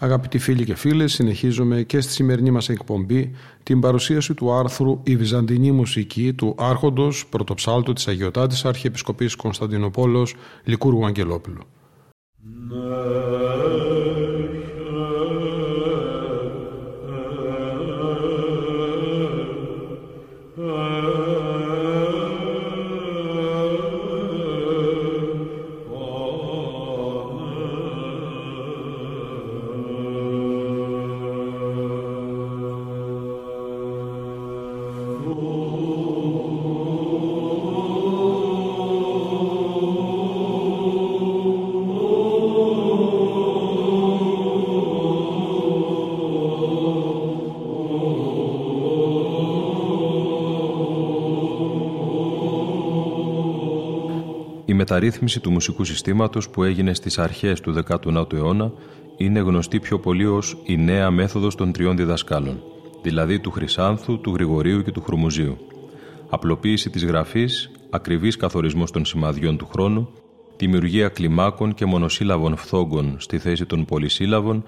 Αγαπητοί φίλοι και φίλες, συνεχίζουμε και στη σημερινή μας εκπομπή την παρουσίαση του άρθρου «Η Βυζαντινή Μουσική» του Άρχοντος Πρωτοψάλτου της Αγιωτάτης Αρχιεπισκοπής Κωνσταντινούπολεως Λυκούργου Αγγελόπουλου. Η μεταρρύθμιση του μουσικού συστήματος που έγινε στις αρχές του 19ου αιώνα είναι γνωστή πιο πολύ ως η νέα μέθοδος των τριών διδασκάλων, δηλαδή του Χρυσάνθου, του Γρηγορίου και του Χουρμουζίου. Απλοποίηση της γραφής, ακριβής καθορισμός των σημαδιών του χρόνου, δημιουργία κλιμάκων και μονοσύλλαβων φθόγκων στη θέση των πολυσύλλαβων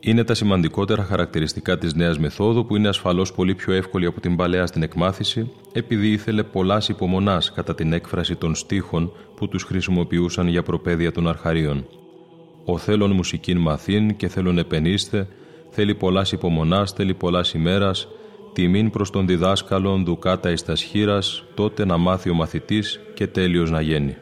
είναι τα σημαντικότερα χαρακτηριστικά της νέας μεθόδου, που είναι ασφαλώς πολύ πιο εύκολη από την παλαιά στην εκμάθηση, επειδή ήθελε πολλάς υπομονάς κατά την έκφραση των στίχων που τους χρησιμοποιούσαν για προπαίδεια των αρχαρίων. «Ο θέλων μουσικήν μαθήν και θέλων επενείστε, θέλει πολλάς υπομονάς, θέλει πολλάς ημέρας, τιμήν προς τον διδάσκαλον δουκάτα εις τας χείρας, τότε να μάθει ο μαθητής και τέλειος να γίνει».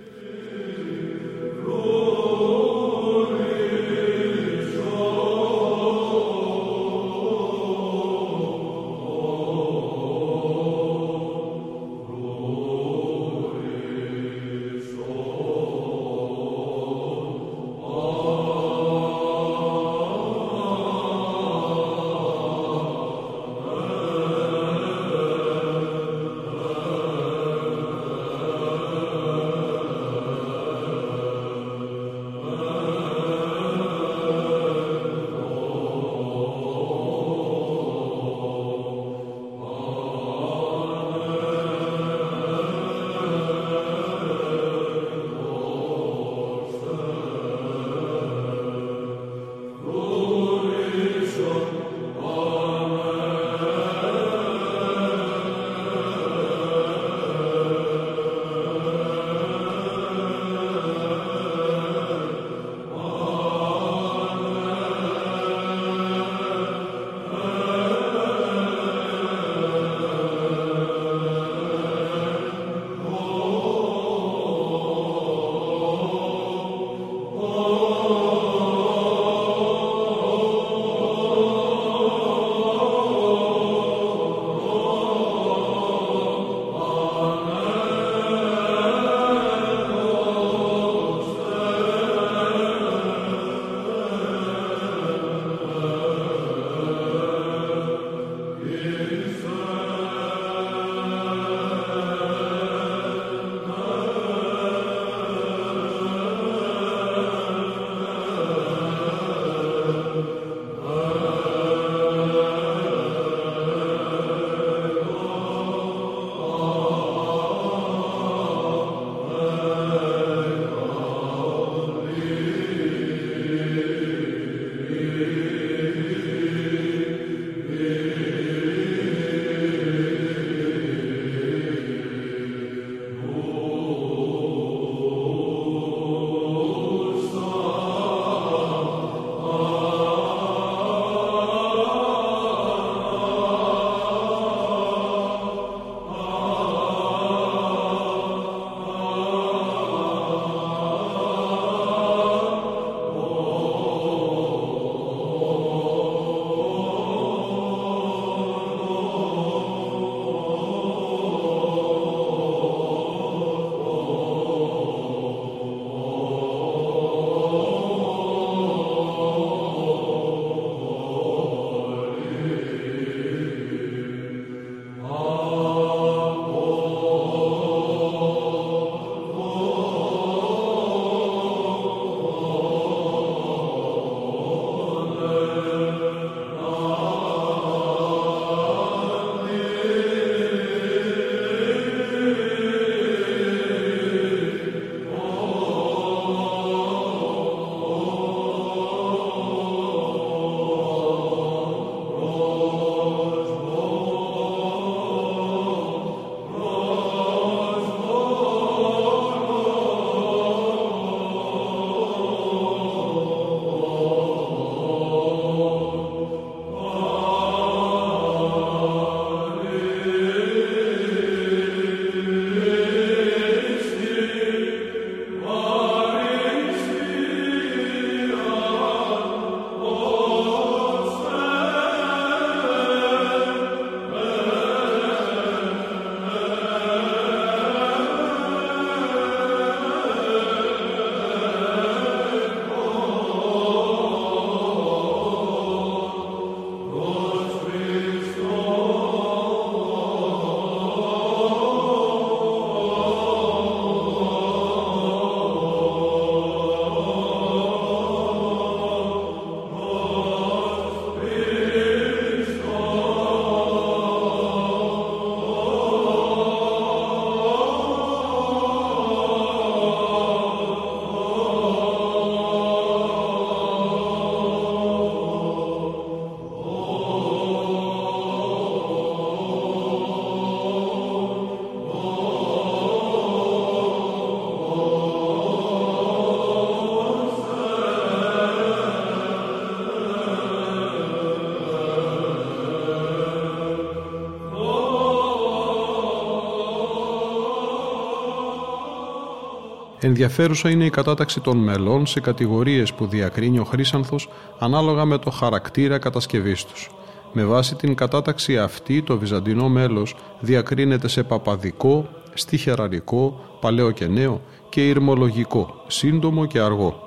Ενδιαφέρουσα είναι η κατάταξη των μελών σε κατηγορίες που διακρίνει ο Χρύσανθος ανάλογα με το χαρακτήρα κατασκευής τους. Με βάση την κατάταξη αυτή, το βυζαντινό μέλος διακρίνεται σε παπαδικό, στιχεραρικό, παλαιό και νέο και ιρμολογικό, σύντομο και αργό.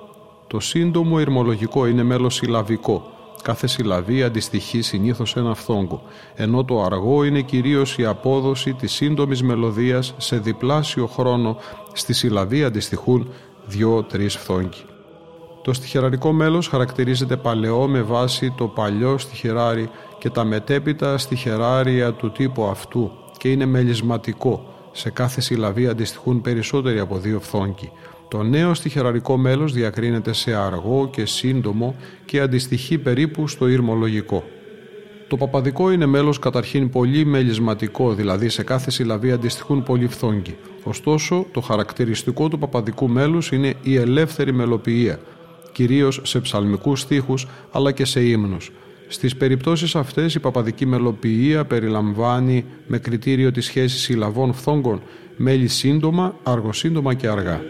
Το σύντομο ιρμολογικό είναι μέλος συλλαβικό. Κάθε συλλαβή αντιστοιχεί συνήθως σε ένα φθόγκο, ενώ το αργό είναι κυρίως η απόδοση της σύντομης μελωδίας σε διπλάσιο χρόνο. Στη συλλαβή αντιστοιχούν 2-3 φθόγκοι. Το στιχεραρικό μέλος χαρακτηρίζεται παλαιό με βάση το παλιό στιχεράρι και τα μετέπειτα στιχεράρια του τύπου αυτού και είναι μελισματικό. Σε κάθε συλλαβή αντιστοιχούν περισσότεροι από 2 φθόγκοι. Το νέο στιχεραρικό μέλος διακρίνεται σε αργό και σύντομο και αντιστοιχεί περίπου στο ιρμολογικό. Το παπαδικό είναι μέλος καταρχήν πολύ μελισματικό, δηλαδή σε κάθε συλλαβή αντιστοιχούν πολλοί φθόγκοι. Ωστόσο, το χαρακτηριστικό του παπαδικού μέλους είναι η ελεύθερη μελοποιία, κυρίως σε ψαλμικούς στίχους αλλά και σε ύμνους. Στις περιπτώσεις αυτές η παπαδική μελοποιία περιλαμβάνει με κριτήριο τη σχέση συλλαβών φθόγκων μέλη σύντομα, αργοσύντομα και αργά.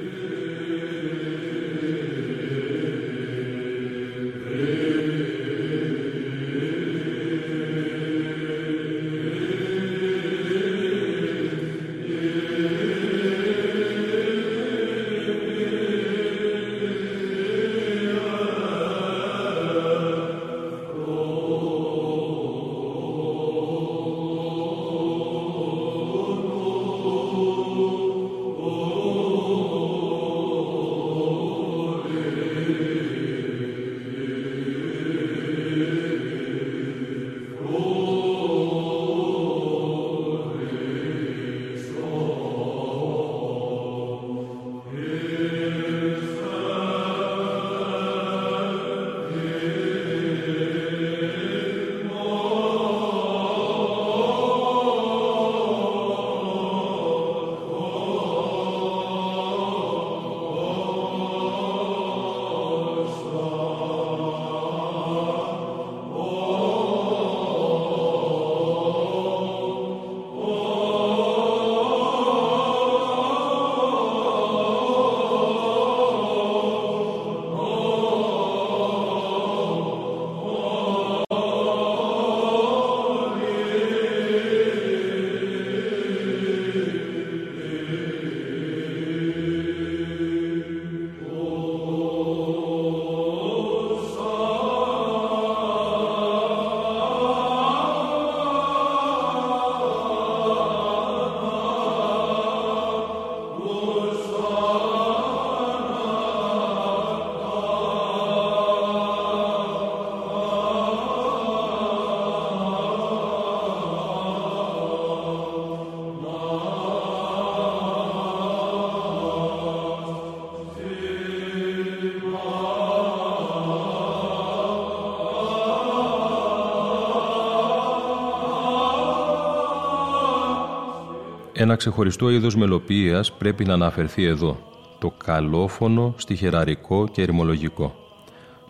Ένα ξεχωριστό είδος μελοποίησης πρέπει να αναφερθεί εδώ, το καλόφωνο, στιχεραρικό και ερημολογικό.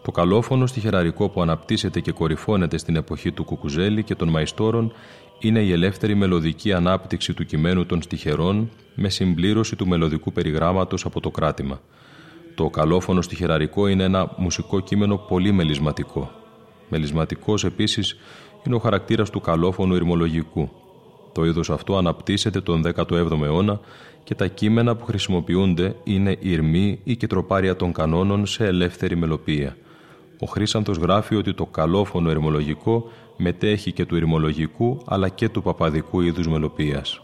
Το καλόφωνο στιχεραρικό που αναπτύσσεται και κορυφώνεται στην εποχή του Κουκουζέλη και των μαϊστόρων είναι η ελεύθερη μελωδική ανάπτυξη του κειμένου των στιχερών με συμπλήρωση του μελωδικού περιγράμματος από το κράτημα. Το καλόφωνο στιχεραρικό είναι ένα μουσικό κείμενο πολύ μελισματικό. Μελισματικός επίσης είναι ο χαρακτήρας του καλόφωνου ερημολογικού. Το είδος αυτό αναπτύσσεται τον 17ο αιώνα και τα κείμενα που χρησιμοποιούνται είναι ηρμή ή και τροπάρια των κανόνων σε ελεύθερη μελοποία. Ο Χρύσανθος γράφει ότι το καλόφωνο ερημολογικό μετέχει και του ερημολογικού αλλά και του παπαδικού είδους μελοποίας.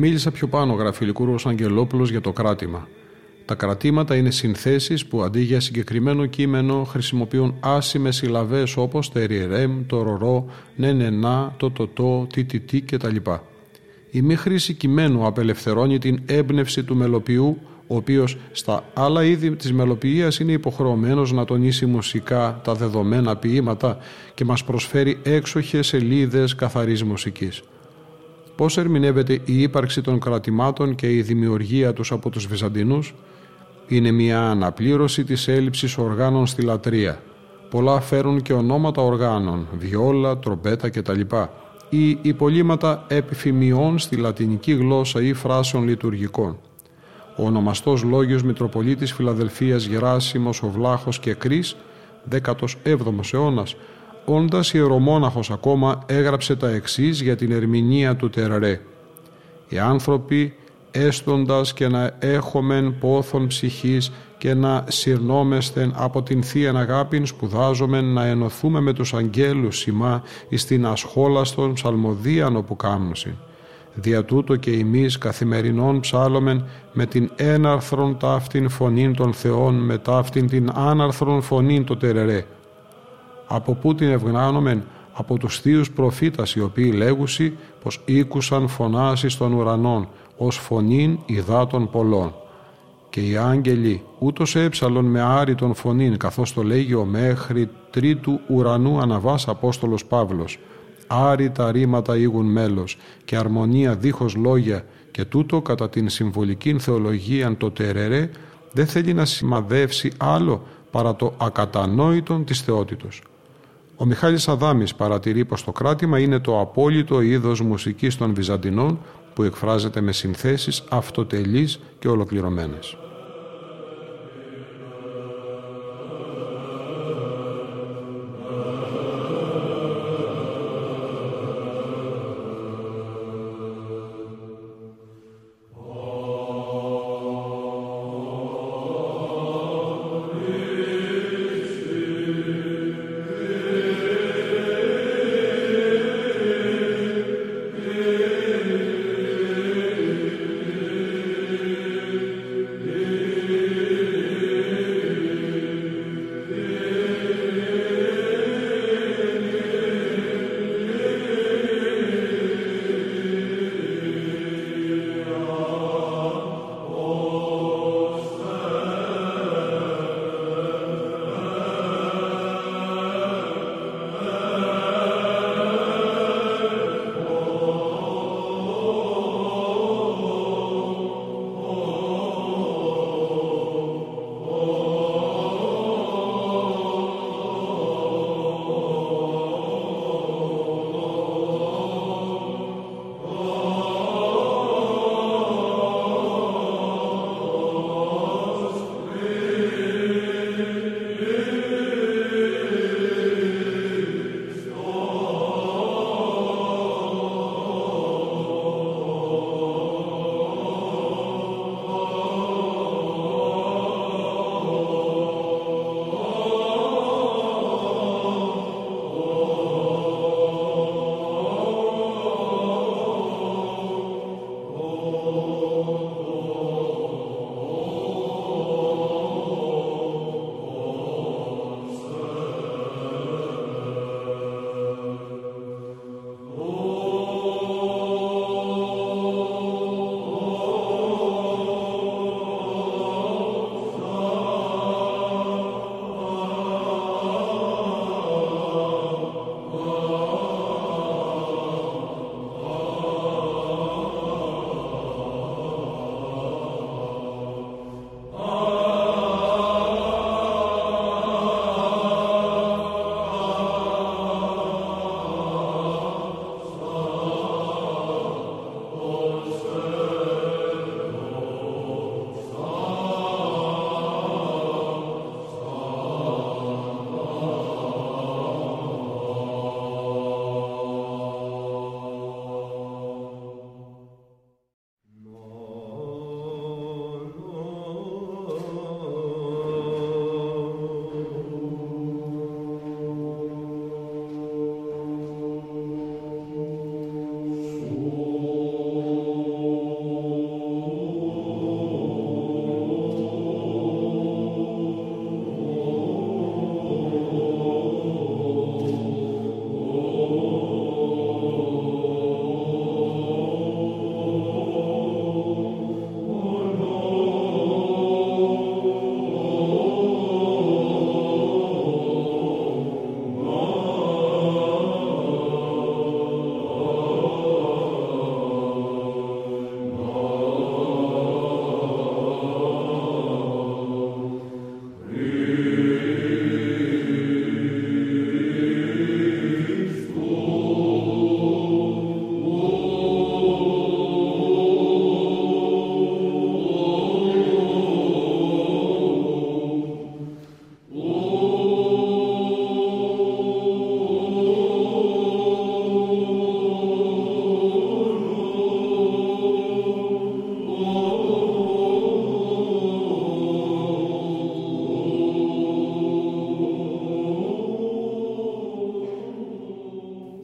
Μίλησα πιο πάνω, γράφει Λυκούργος Αγγελόπουλος, για το κράτημα. Τα κρατήματα είναι συνθέσεις που αντί για συγκεκριμένο κείμενο χρησιμοποιούν άσημες συλλαβές όπως τεριρέμ, το ρορό, νενενά, το τοτό, τιτιτί κτλ. Η μη χρήση κειμένου απελευθερώνει την έμπνευση του μελοποιού, ο οποίος στα άλλα είδη της μελοποιίας είναι υποχρεωμένος να τονίσει μουσικά τα δεδομένα ποίηματα και μας προσφέρει έξοχες σελίδες καθαρής μουσικής. Πώς ερμηνεύεται η ύπαρξη των κρατημάτων και η δημιουργία τους από τους Βυζαντινούς? Είναι μια αναπλήρωση της έλλειψης οργάνων στη λατρεία. Πολλά φέρουν και ονόματα οργάνων, βιόλα, τρομπέτα κτλ. Ή υπολείμματα επιφημιών στη λατινική γλώσσα ή φράσεων λειτουργικών. Ο ονομαστός λόγιος Μητροπολίτης Φιλαδελφίας Γεράσιμος ο Βλάχος και Κρής, 17ος αιώνας, όντας ιερομόναχος ακόμα, έγραψε τα εξής για την ερμηνεία του τερρέ. «Οι άνθρωποι, έστοντας και να έχομεν πόθον ψυχής και να συρνόμεσθεν από την Θείαν Αγάπην, σπουδάζομεν να ενωθούμε με τους αγγέλους σημά εις την ασχόλαστον ψαλμοδίαν όπου κάμνουσιν. Δια τούτο και εμείς καθημερινών ψάλομεν με την έναρθρον ταύτην φωνήν των Θεών, με ταύτην την άναρθρον φωνήν το τερερέ. Από πού την ευγνάνομεν? Από τους θείους προφήτας, οι οποίοι λέγουσι πως ήκουσαν φωνάσεις των ουρανών, ως φωνήν υδάτων πολλών. Και οι άγγελοι ούτως έψαλον με άρητον φωνήν, καθώς το λέγειο μέχρι τρίτου ουρανού αναβάς Απόστολος Παύλος. Άρητα ρήματα ήγουν μέλος και αρμονία δίχως λόγια, και τούτο κατά την συμβολική θεολογίαν το τερερέ δεν θέλει να σημαδεύσει άλλο παρά το ακατανόητον της θεότητος». Ο Μιχάλης Αδάμης παρατηρεί πως το κράτημα είναι το απόλυτο είδος μουσικής των Βυζαντινών που εκφράζεται με συνθέσεις αυτοτελείς και ολοκληρωμένες.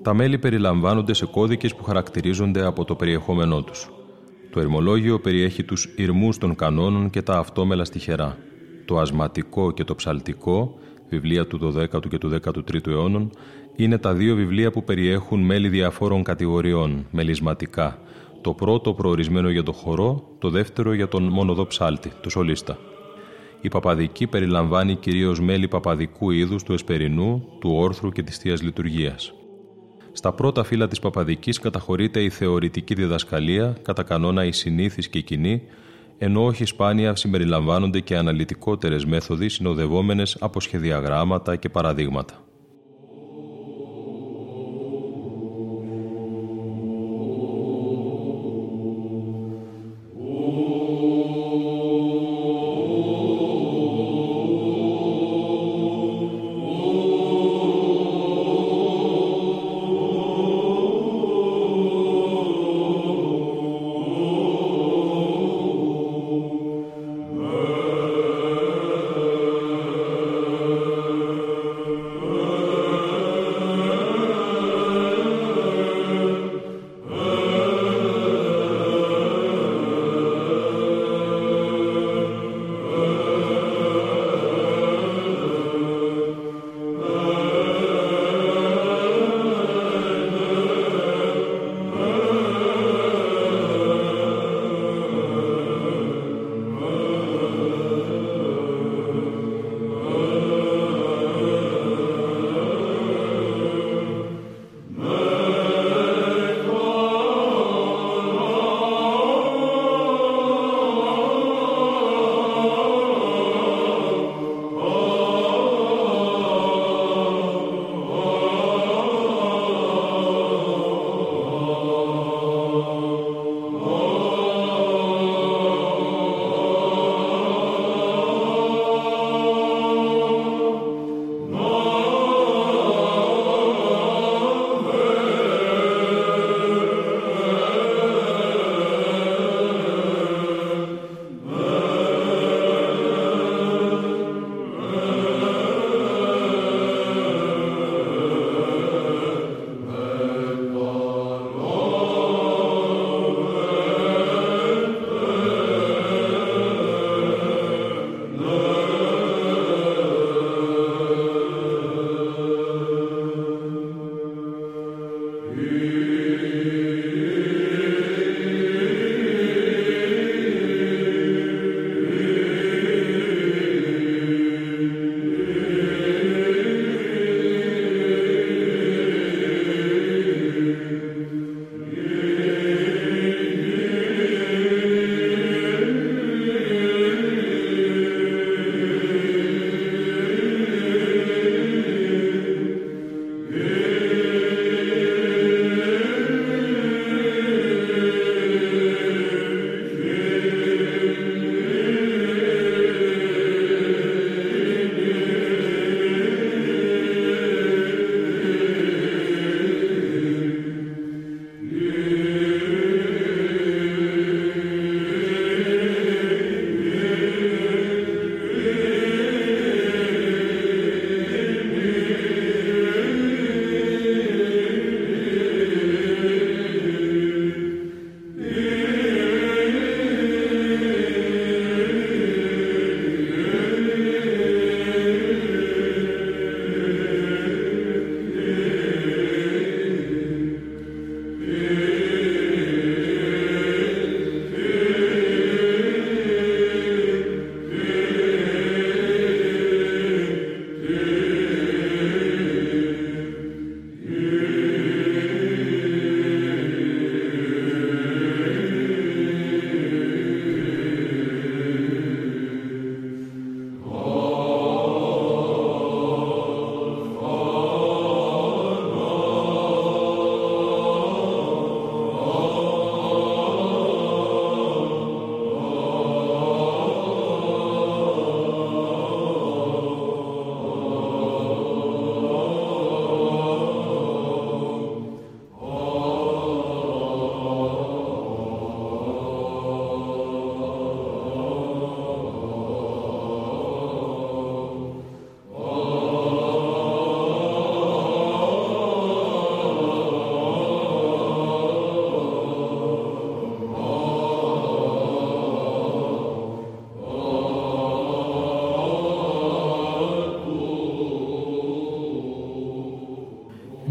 Τα μέλη περιλαμβάνονται σε κώδικες που χαρακτηρίζονται από το περιεχόμενό τους. Το ερμολόγιο περιέχει τους ηρμούς των κανόνων και τα αυτόμελα στιχερά. Το ασματικό και το ψαλτικό, βιβλία του 12ου και του 13ου αιώνων, είναι τα δύο βιβλία που περιέχουν μέλη διαφόρων κατηγοριών, μελισματικά. Το πρώτο προορισμένο για το χορό, το δεύτερο για τον μονοδό ψάλτη, το σολίστα. Η παπαδική περιλαμβάνει κυρίως μέλη παπαδικού είδους του εσπερινού, του όρθρου και της θείας λειτουργίας. Στα πρώτα φύλλα της παπαδικής καταχωρείται η θεωρητική διδασκαλία, κατά κανόνα η συνήθις και η κοινή, ενώ όχι σπάνια συμπεριλαμβάνονται και αναλυτικότερες μέθοδοι συνοδευόμενες από σχεδιαγράμματα και παραδείγματα.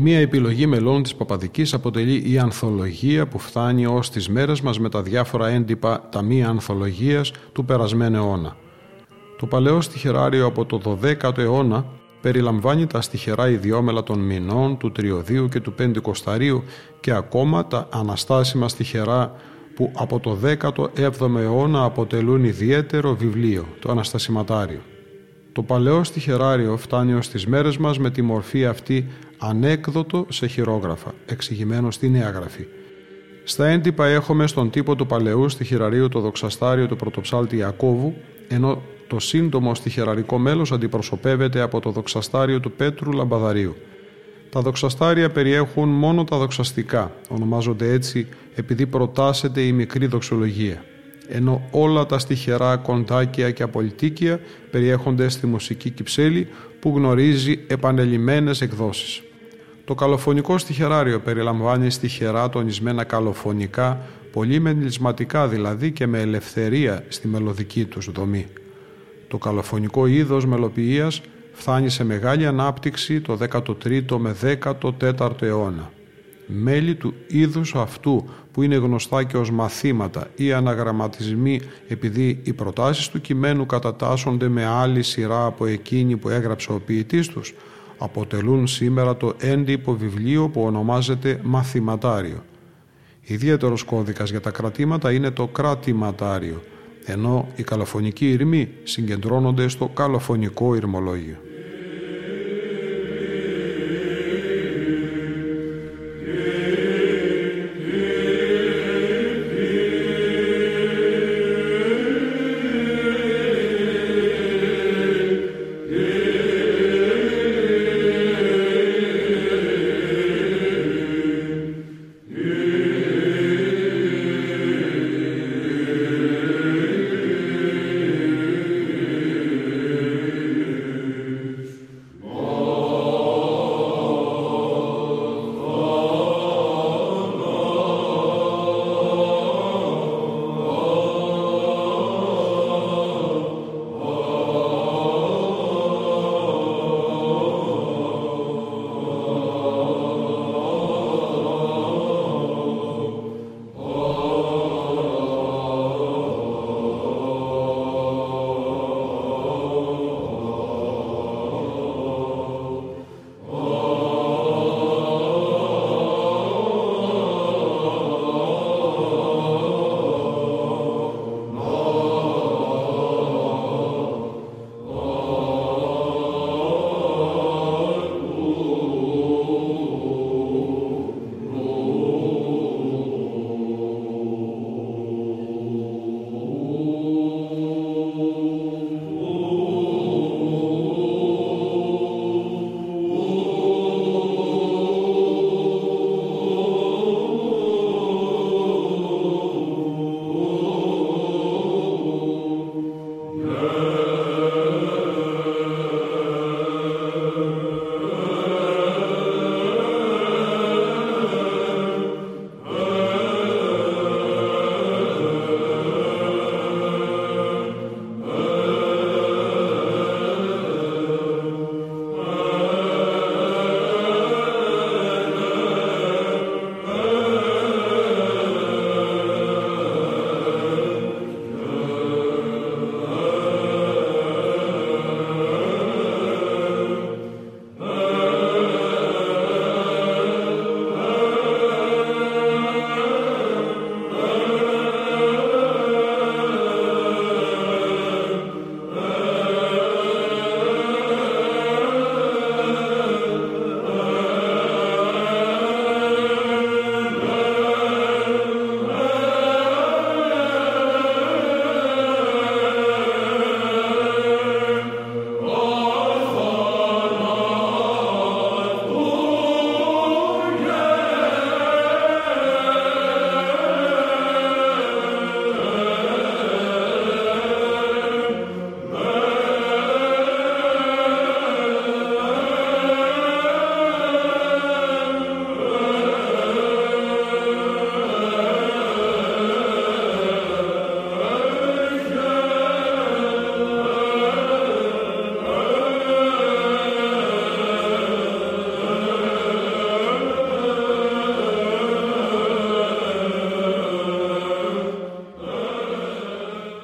Μία επιλογή μελών της Παπαδικής αποτελεί η ανθολογία που φτάνει ως τις μέρες μας με τα διάφορα έντυπα ταμεία ανθολογίας του περασμένου αιώνα. Το παλαιό στιχεράριο από το 12ο αιώνα περιλαμβάνει τα στιχερά ιδιόμελα των μηνών, του τριωδίου και του πεντηκοσταρίου και ακόμα τα αναστάσιμα στιχερά που από το 17ο αιώνα αποτελούν ιδιαίτερο βιβλίο, το Αναστασιματάριο. Το παλαιό στιχεράριο φτάνει ως τις μέρες μας με τη μορφή αυτή ανέκδοτο σε χειρόγραφα, εξηγημένο στη Νέα Γραφή. Στα έντυπα έχουμε στον τύπο του παλαιού στιχεραρίου το δοξαστάριο του πρωτοψάλτη Ιακώβου, ενώ το σύντομο στιχεραρικό μέλος αντιπροσωπεύεται από το δοξαστάριο του Πέτρου Λαμπαδαρίου. Τα δοξαστάρια περιέχουν μόνο τα δοξαστικά, ονομάζονται έτσι επειδή προτάσσεται η μικρή δοξολογία, ενώ όλα τα στιχερά, κοντάκια και απολυτίκια περιέχονται στη μουσική κυψέλη που γνωρίζει επανελειμμένες εκδόσεις. Το καλοφωνικό στιχεράριο περιλαμβάνει στιχερά τονισμένα καλοφωνικά, πολύ μελισματικά δηλαδή και με ελευθερία στη μελωδική τους δομή. Το καλοφωνικό είδος μελοποιίας φτάνει σε μεγάλη ανάπτυξη το 13ο με 14ο αιώνα. Μέλη του είδους αυτού που είναι γνωστά και ως μαθήματα ή αναγραμματισμοί επειδή οι προτάσεις του κειμένου κατατάσσονται με άλλη σειρά από εκείνη που έγραψε ο ποιητής τους, αποτελούν σήμερα το έντυπο βιβλίο που ονομάζεται μαθηματάριο. Ιδιαίτερος κώδικας για τα κρατήματα είναι το κρατηματάριο, ενώ οι καλοφωνικοί ηρμοί συγκεντρώνονται στο καλοφωνικό ηρμολόγιο.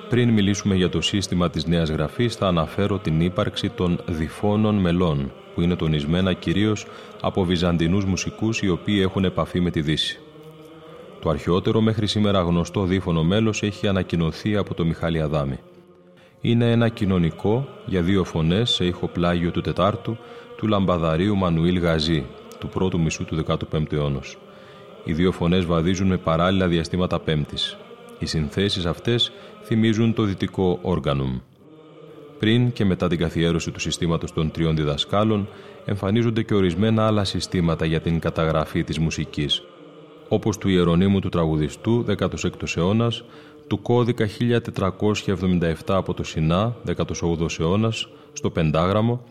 Πριν μιλήσουμε για το σύστημα της Νέας Γραφής, θα αναφέρω την ύπαρξη των διφώνων μελών, που είναι τονισμένα κυρίως από βυζαντινούς μουσικούς οι οποίοι έχουν επαφή με τη Δύση. Το αρχαιότερο μέχρι σήμερα γνωστό δίφωνο μέλος έχει ανακοινωθεί από το Μιχάλη Αδάμη. Είναι ένα κοινωνικό για δύο φωνές σε ήχο πλάγιο του Τετάρτου του λαμπαδαρίου Μανουήλ Γαζή, του πρώτου μισού του 15ου αιώνα. Οι δύο φωνές βαδίζουν με παράλληλα διαστήματα πέμπτης. Οι συνθέσεις αυτές θυμίζουν το δυτικό όργανο. Πριν και μετά την καθιέρωση του συστήματος των τριών διδασκάλων, εμφανίζονται και ορισμένα άλλα συστήματα για την καταγραφή της μουσικής, όπως του Ιερονύμου του Τραγουδιστού, 16ος αιώνας, του κώδικα 1477 από το Σινά, 18ος αιώνας, στο πεντάγραμμο,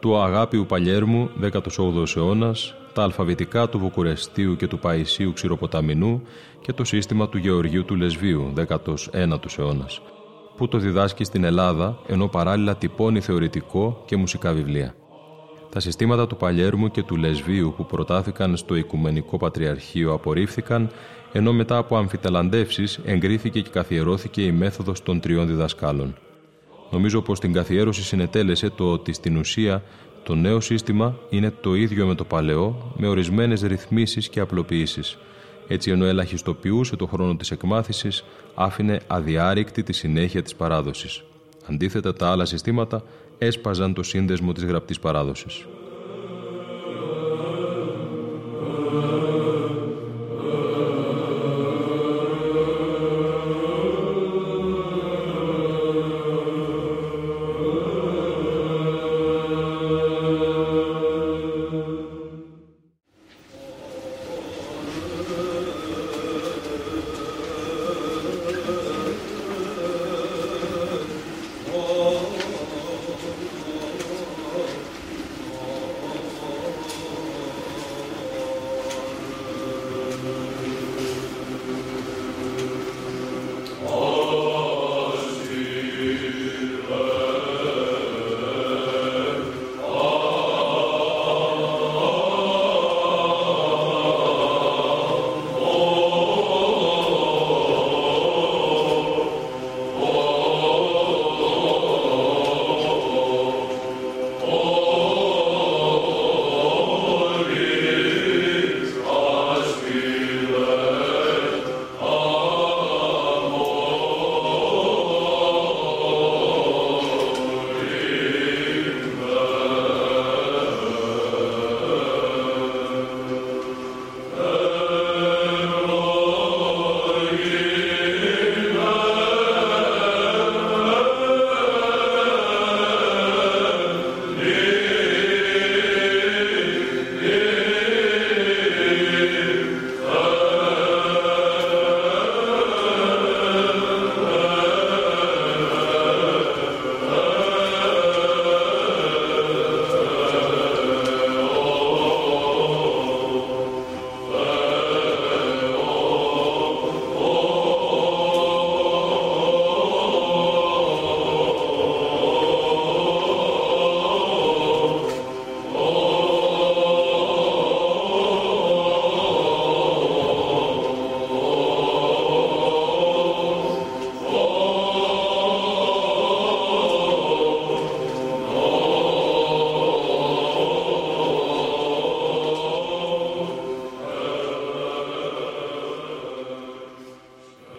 του Αγάπιου Παλιέρμου, 18ος αιώνας, τα αλφαβητικά του Βουκουρεστίου και του Παϊσίου Ξηροποταμινού και το σύστημα του Γεωργίου του Λεσβίου, 19ος αιώνας, που το διδάσκει στην Ελλάδα, ενώ παράλληλα τυπώνει θεωρητικό και μουσικά βιβλία. Τα συστήματα του Παλιέρμου και του Λεσβίου που προτάθηκαν στο Οικουμενικό Πατριαρχείο απορρίφθηκαν, ενώ μετά από αμφιταλαντεύσεις εγκρίθηκε και καθιερώθηκε η μέθοδος των τριών διδασκάλων. Νομίζω πως την καθιέρωση συνετέλεσε το ότι στην ουσία το νέο σύστημα είναι το ίδιο με το παλαιό, με ορισμένες ρυθμίσεις και απλοποιήσεις. Έτσι, ενώ ελαχιστοποιούσε το χρόνο της εκμάθησης, άφηνε αδιάρρηκτη τη συνέχεια της παράδοσης. Αντίθετα, τα άλλα συστήματα έσπαζαν το σύνδεσμο της γραπτής παράδοσης.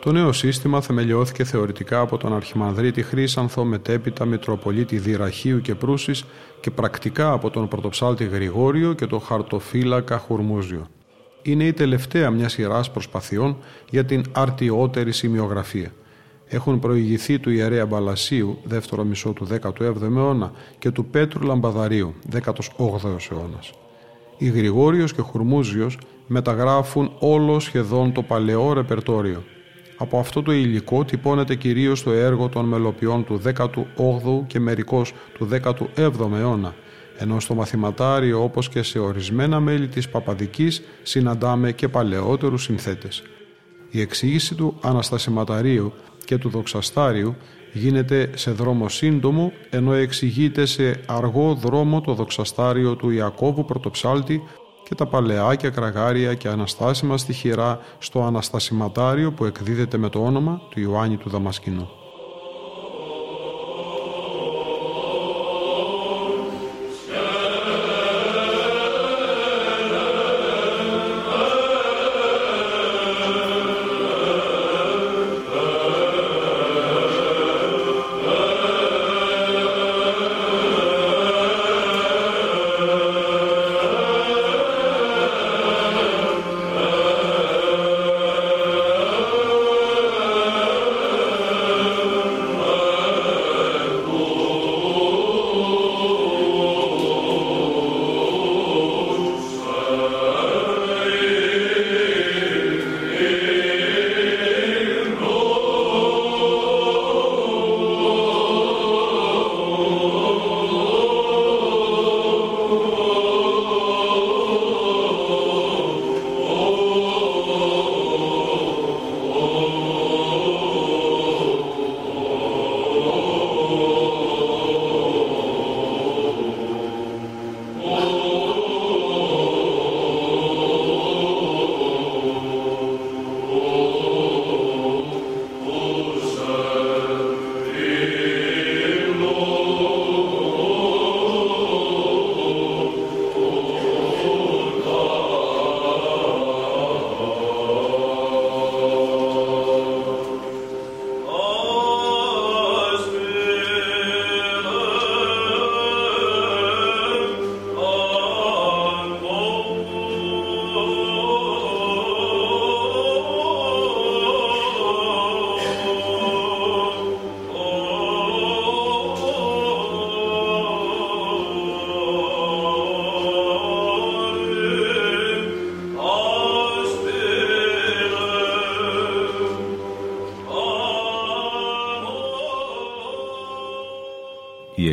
Το νέο σύστημα θεμελιώθηκε θεωρητικά από τον Αρχιμανδρίτη Χρύσανθο, μετέπειτα Μητροπολίτη Δειραχίου και Προύσης και πρακτικά από τον Πρωτοψάλτη Γρηγόριο και τον Χαρτοφύλακα Χουρμουζίου. Είναι η τελευταία μιας σειράς προσπαθειών για την αρτιότερη σημειογραφία. Έχουν προηγηθεί του ιερέα Μπαλασίου, δεύτερο μισό του 17ου αιώνα, και του Πέτρου Λαμπαδαρίου, 18ος αιώνας. Οι Γρηγόριος και Χουρμούζιος μεταγράφουν όλο σχεδόν το παλαιό ρεπερτόριο. Από αυτό το υλικό τυπώνεται κυρίως το έργο των μελοποιών του 18ου και μερικώς του 17ου αιώνα, ενώ στο μαθηματάριο, όπως και σε ορισμένα μέλη της παπαδικής, συναντάμε και παλαιότερους συνθέτες. Η εξήγηση του Αναστασιματαρίου και του Δοξαστάριου γίνεται σε δρόμο σύντομο, ενώ εξηγείται σε αργό δρόμο το Δοξαστάριο του Ιακώβου Πρωτοψάλτη και τα παλαιάκια κραγάρια και αναστάσιμα στιχηρά στο Αναστασιματάριο που εκδίδεται με το όνομα του Ιωάννη του Δαμασκηνού.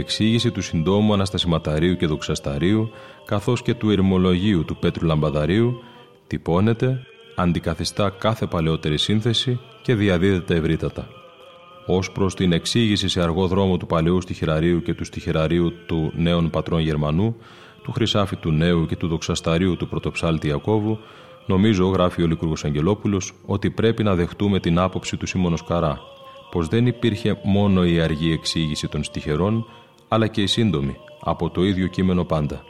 εξήγηση του συντόμου Αναστασιματαρίου και Δοξασταρίου, καθώς και του ερημολογίου του Πέτρου Λαμπαδαρίου, τυπώνεται, αντικαθιστά κάθε παλαιότερη σύνθεση και διαδίδεται ευρύτατα. Ως προς την εξήγηση σε αργό δρόμο του παλαιού στιχηραρίου και του στιχηραρίου του νέων πατρών Γερμανού, του Χρυσάφη του Νέου και του Δοξασταρίου του πρωτοψάλτη Ιακώβου, νομίζω, γράφει ο Λυκούργος Αγγελόπουλος, ότι πρέπει να δεχτούμε την άποψη του Σίμων Οσκαρά, πως δεν υπήρχε μόνο η αργή εξήγηση των στιχερών, αλλά και η σύντομη, από το ίδιο κείμενο πάντα.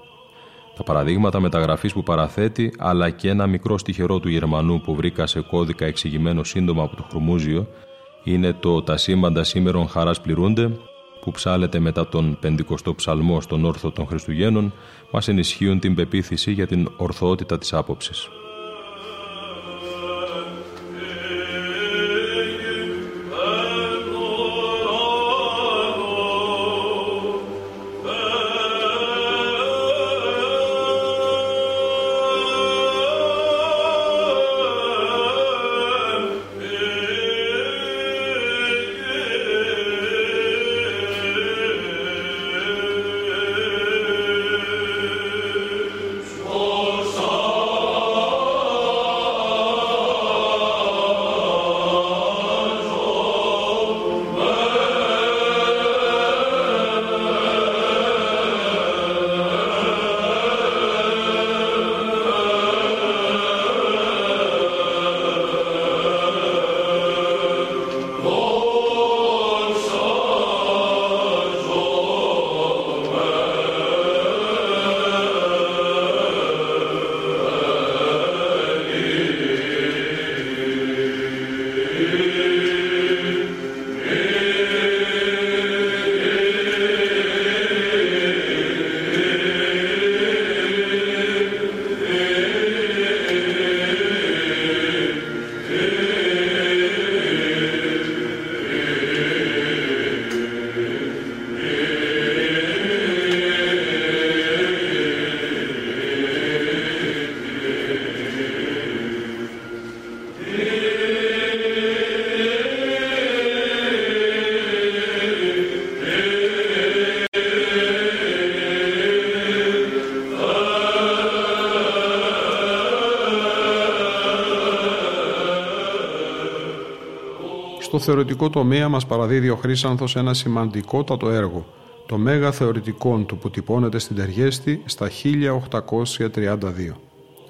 Τα παραδείγματα μεταγραφής που παραθέτει, αλλά και ένα μικρό στιχερό του Γερμανού που βρήκα σε κώδικα εξηγημένο σύντομα από το Χουρμούζιο, είναι το «Τα σήμαντα σήμερον χαράς πληρούνται», που ψάλλεται μετά τον 50ο ψαλμό στον όρθο των Χριστουγέννων, μας ενισχύουν την πεποίθηση για την ορθότητα της άποψης. Στο θεωρητικό τομέα μας παραδίδει ο Χρύσανθος ένα σημαντικότατο έργο, το Μέγα Θεωρητικόν του, που τυπώνεται στην Τεργέστη στα 1832.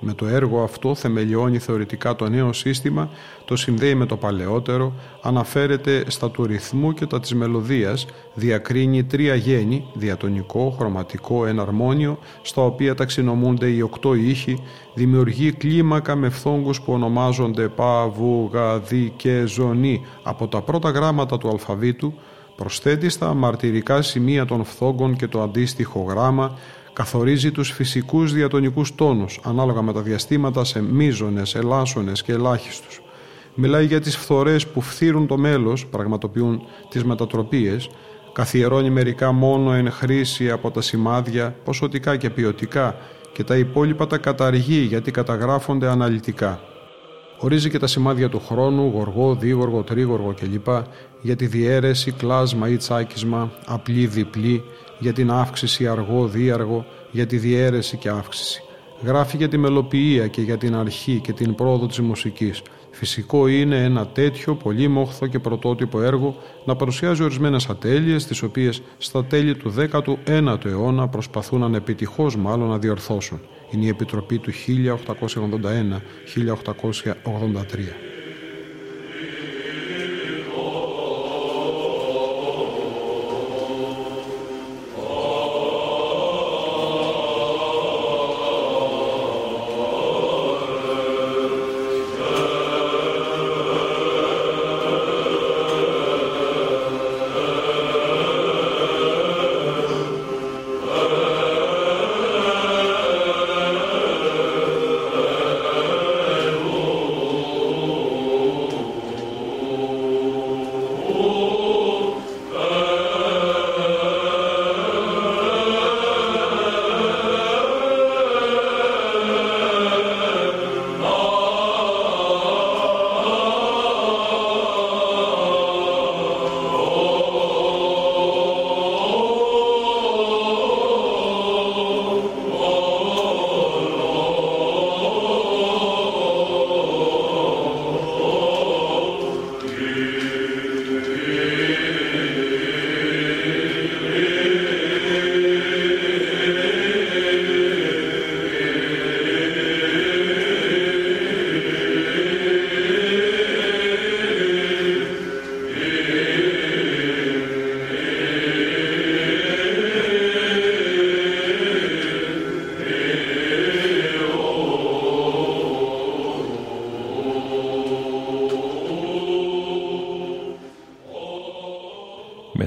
Με το έργο αυτό θεμελιώνει θεωρητικά το νέο σύστημα, το συνδέει με το παλαιότερο, αναφέρεται στα του ρυθμού και τα της μελωδίας, διακρίνει τρία γέννη, διατονικό, χρωματικό, εναρμόνιο, στα οποία ταξινομούνται οι 8 ήχοι, δημιουργεί κλίμακα με φθόγκους που ονομάζονται πα, βου, γα, δι και ζωνή από τα πρώτα γράμματα του αλφαβήτου, προσθέτει στα μαρτυρικά σημεία των φθόγκων και το αντίστοιχο γράμμα, καθορίζει τους φυσικούς διατονικούς τόνους ανάλογα με τα διαστήματα σε μείζονες, ελάσσονες και ελάχιστους. Μιλάει για τις φθορές που φθύρουν το μέλος, πραγματοποιούν τις μετατροπίες, καθιερώνει μερικά μόνο εν χρήση από τα σημάδια, ποσοτικά και ποιοτικά, και τα υπόλοιπα τα καταργεί γιατί καταγράφονται αναλυτικά. Ορίζει και τα σημάδια του χρόνου, γοργό, δίγοργο, τρίγοργο κλπ. Για τη διαίρεση, κλάσμα ή τσάκισμα, απλή, διπλή, για την αύξηση, αργό, δίαργο, για τη διαίρεση και αύξηση. Γράφει για τη μελοποιία και για την αρχή και την πρόοδο της μουσικής. Φυσικό είναι ένα τέτοιο πολύ μόχθο και πρωτότυπο έργο να παρουσιάζει ορισμένες ατέλειες, τις οποίες στα τέλη του 19ου αιώνα προσπαθούν ανεπιτυχώς μάλλον να διορθώσουν. Είναι η Επιτροπή του 1881-1883.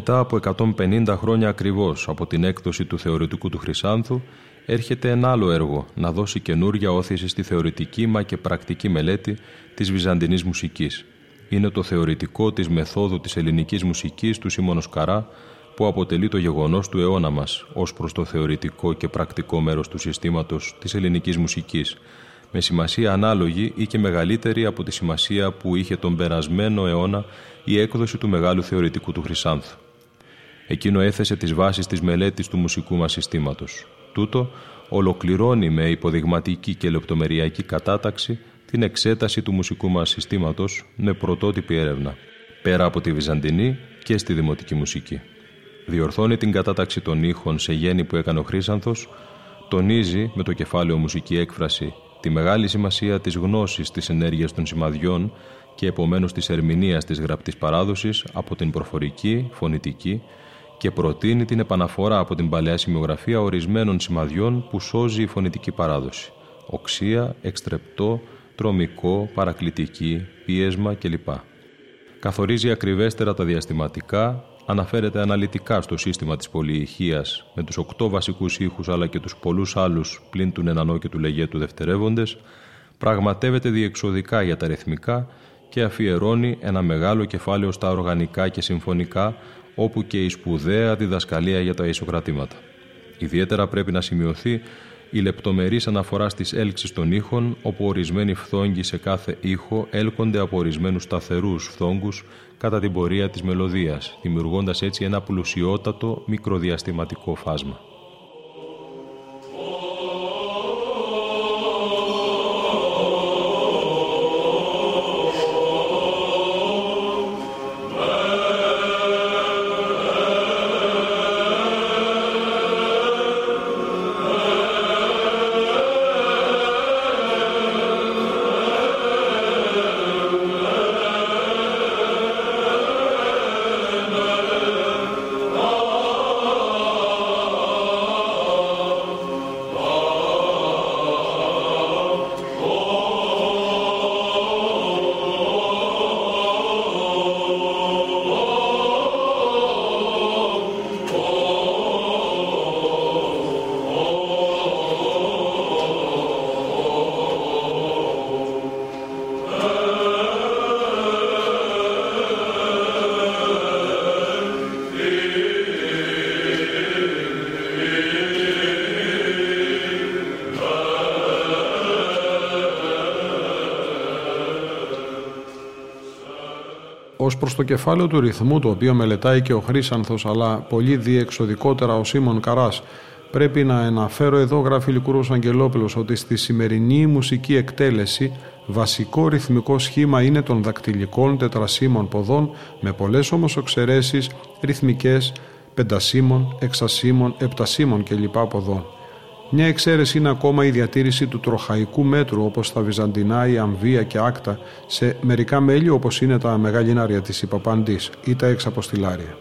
Μετά από 150 χρόνια ακριβώς από την έκδοση του θεωρητικού του Χρυσάνθου, έρχεται ένα άλλο έργο να δώσει καινούργια όθηση στη θεωρητική μα και πρακτική μελέτη της βυζαντινής μουσικής. Είναι το θεωρητικό της μεθόδου της ελληνικής μουσικής του Σίμων Οσκαρά, που αποτελεί το γεγονός του αιώνα μας ως προς το θεωρητικό και πρακτικό μέρος του συστήματος της ελληνικής μουσικής, με σημασία ανάλογη ή και μεγαλύτερη από τη σημασία που είχε τον περασμένο αιώνα η έκδοση του μεγάλου θεωρητικού του Χρυσάνθου. Εκείνο έθεσε τις βάσεις της μελέτης του μουσικού μας συστήματος. Τούτο ολοκληρώνει με υποδειγματική και λεπτομεριακή κατάταξη την εξέταση του μουσικού μας συστήματος με πρωτότυπη έρευνα, πέρα από τη βυζαντινή και στη δημοτική μουσική. Διορθώνει την κατάταξη των ήχων σε γέννη που έκανε ο Χρύσανθος, τονίζει με το κεφάλαιο μουσική έκφραση τη μεγάλη σημασία της γνώσης της ενέργειας των σημαδιών και επομένως της ερμηνείας της γραπτής παράδοσης από την προφορική, φωνητική, και προτείνει την επαναφορά από την παλαιά σημειογραφία ορισμένων σημαδιών που σώζει η φωνητική παράδοση: οξία, εξτρεπτό, τρομικό, παρακλητική, πίεσμα κλπ. Καθορίζει ακριβέστερα τα διαστηματικά, αναφέρεται αναλυτικά στο σύστημα της πολυηχείας με τους 8 βασικούς ήχους αλλά και τους πολλούς άλλους πλην του νενανό και του λεγέτου δευτερεύοντες, πραγματεύεται διεξοδικά για τα ρυθμικά και αφιερώνει ένα μεγάλο κεφάλαιο στα οργανικά και συμφωνικά, όπου και η σπουδαία διδασκαλία για τα ισοκρατήματα. Ιδιαίτερα πρέπει να σημειωθεί η λεπτομερής αναφορά στις έλξεις των ήχων, όπου ορισμένοι φθόγγοι σε κάθε ήχο έλκονται από ορισμένους σταθερούς φθόγγους κατά την πορεία της μελωδίας, δημιουργώντας έτσι ένα πλουσιότατο μικροδιαστηματικό φάσμα. Ως προς το κεφάλαιο του ρυθμού, το οποίο μελετάει και ο Χρύσανθος αλλά πολύ διεξοδικότερα ο Σίμων Καράς, πρέπει να αναφέρω εδώ, γράφει Λυκούργος Αγγελόπουλος, ότι στη σημερινή μουσική εκτέλεση βασικό ρυθμικό σχήμα είναι των δακτυλικών τετρασήμων ποδών, με πολλές όμως εξαιρέσεις ρυθμικές πεντασήμων, εξασήμων, επτασήμων κλπ. Ποδών. Μια εξαίρεση είναι ακόμα η διατήρηση του τροχαϊκού μέτρου, όπως τα βυζαντινά, η αμβία και άκτα, σε μερικά μέλη όπως είναι τα μεγαλινάρια της υπαπαντής ή τα εξαποστηλάρια.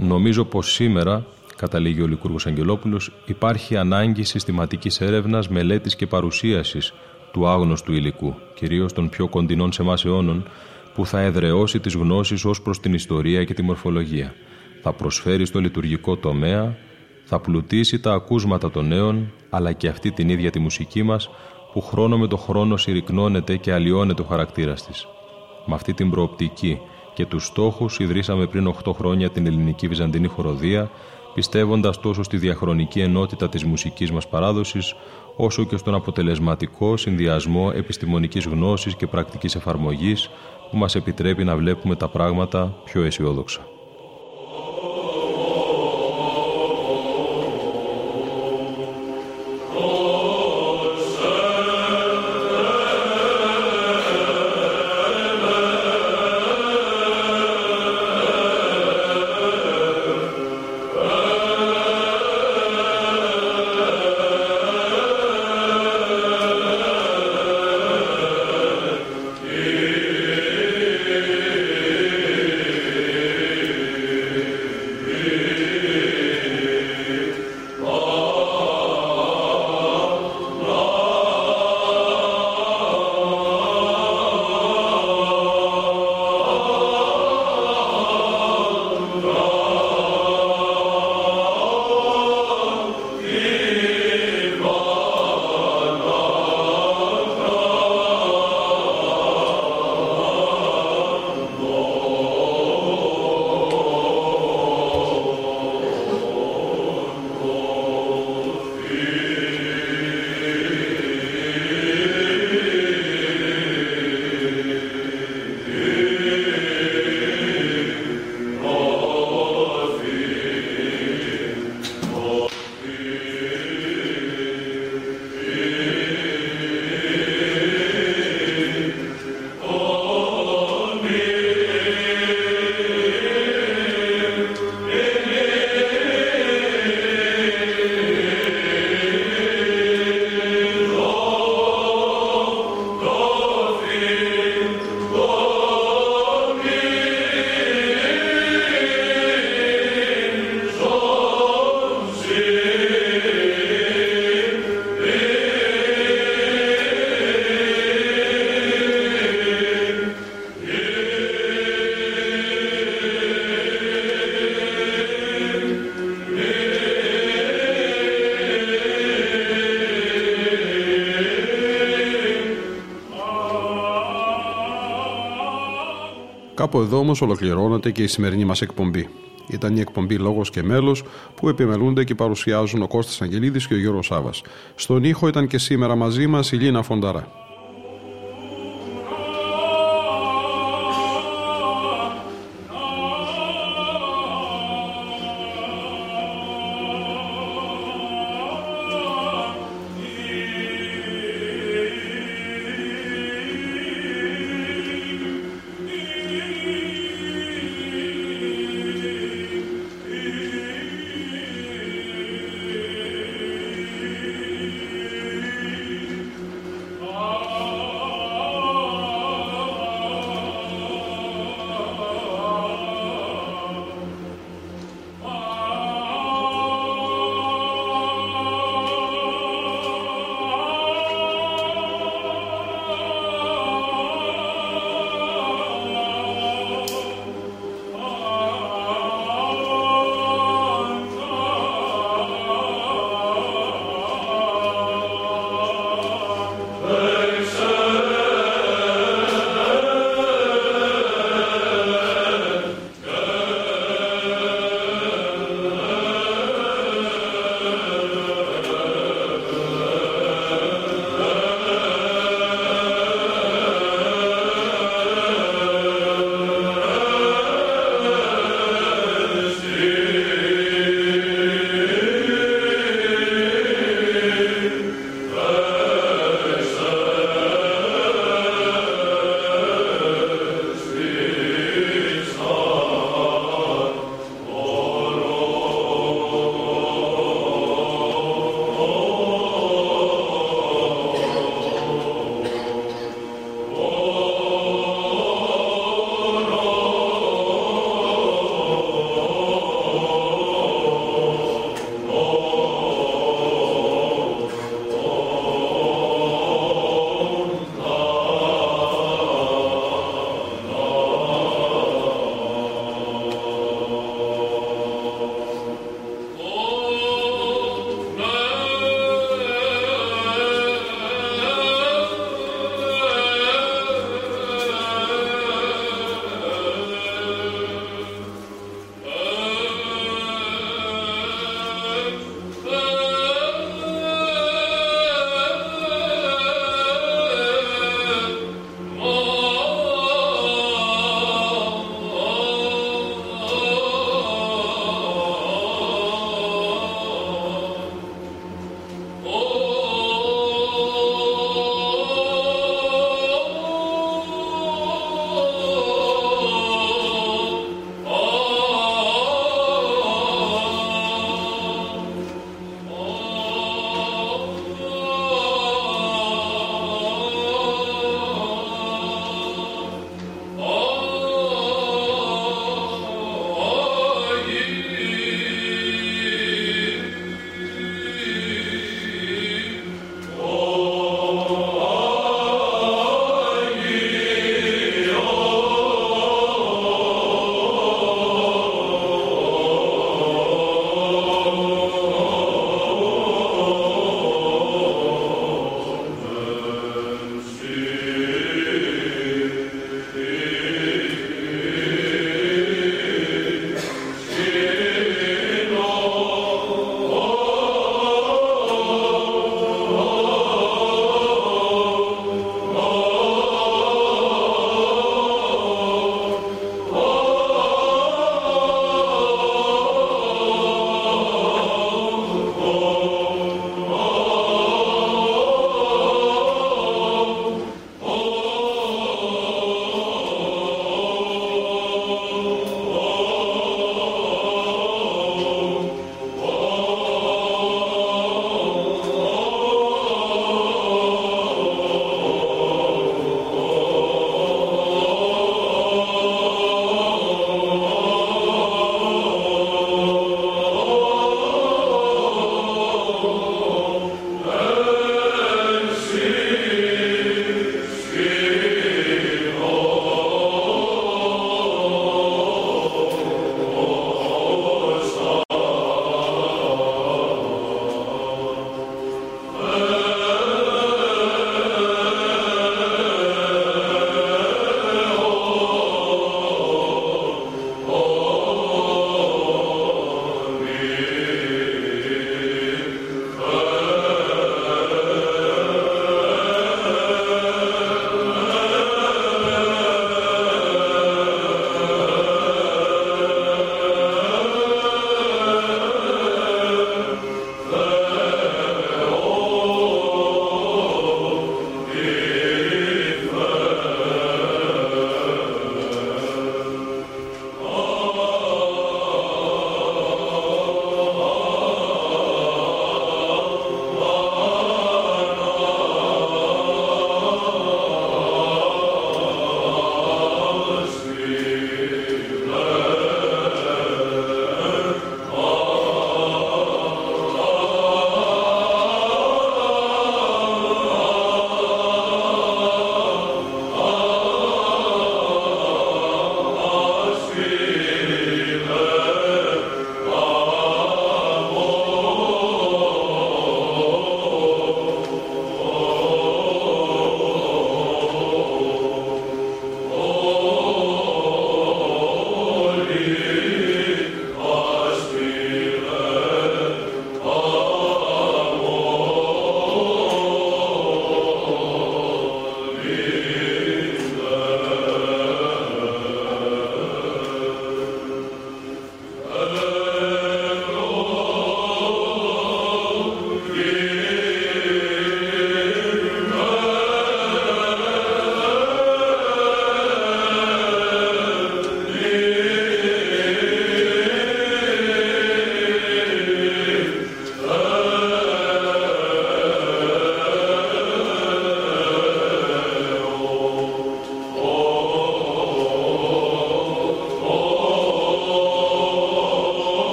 Νομίζω πως σήμερα, καταλήγει ο Λυκούργος Αγγελόπουλος, υπάρχει ανάγκη συστηματικής έρευνας, μελέτης και παρουσίασης του άγνωστου υλικού, κυρίως των πιο κοντινών σε εμάς αιώνων, που θα εδραιώσει τις γνώσεις ως προς την ιστορία και τη μορφολογία, θα προσφέρει στο λειτουργικό τομέα, θα πλουτίσει τα ακούσματα των νέων, αλλά και αυτή την ίδια τη μουσική μας, που χρόνο με το χρόνο συρρυκνώνεται και αλλοιώνεται ο χαρακτήρας της. Με αυτή την προοπτική και τους στόχους ιδρύσαμε πριν 8 χρόνια την Ελληνική Βυζαντινή Χορωδία, πιστεύοντας τόσο στη διαχρονική ενότητα της μουσικής μας παράδοσης, όσο και στον αποτελεσματικό συνδυασμό επιστημονικής γνώσης και πρακτικής εφαρμογής που μας επιτρέπει να βλέπουμε τα πράγματα πιο αισιόδοξα. Από εδώ όμως ολοκληρώνεται και η σημερινή μας εκπομπή. Ήταν η εκπομπή «Λόγος και μέλος» που επιμελούνται και παρουσιάζουν ο Κώστας Αγγελίδης και ο Γιώργος Σάββας. Στον ήχο ήταν και σήμερα μαζί μας η Λίνα Φονταρά.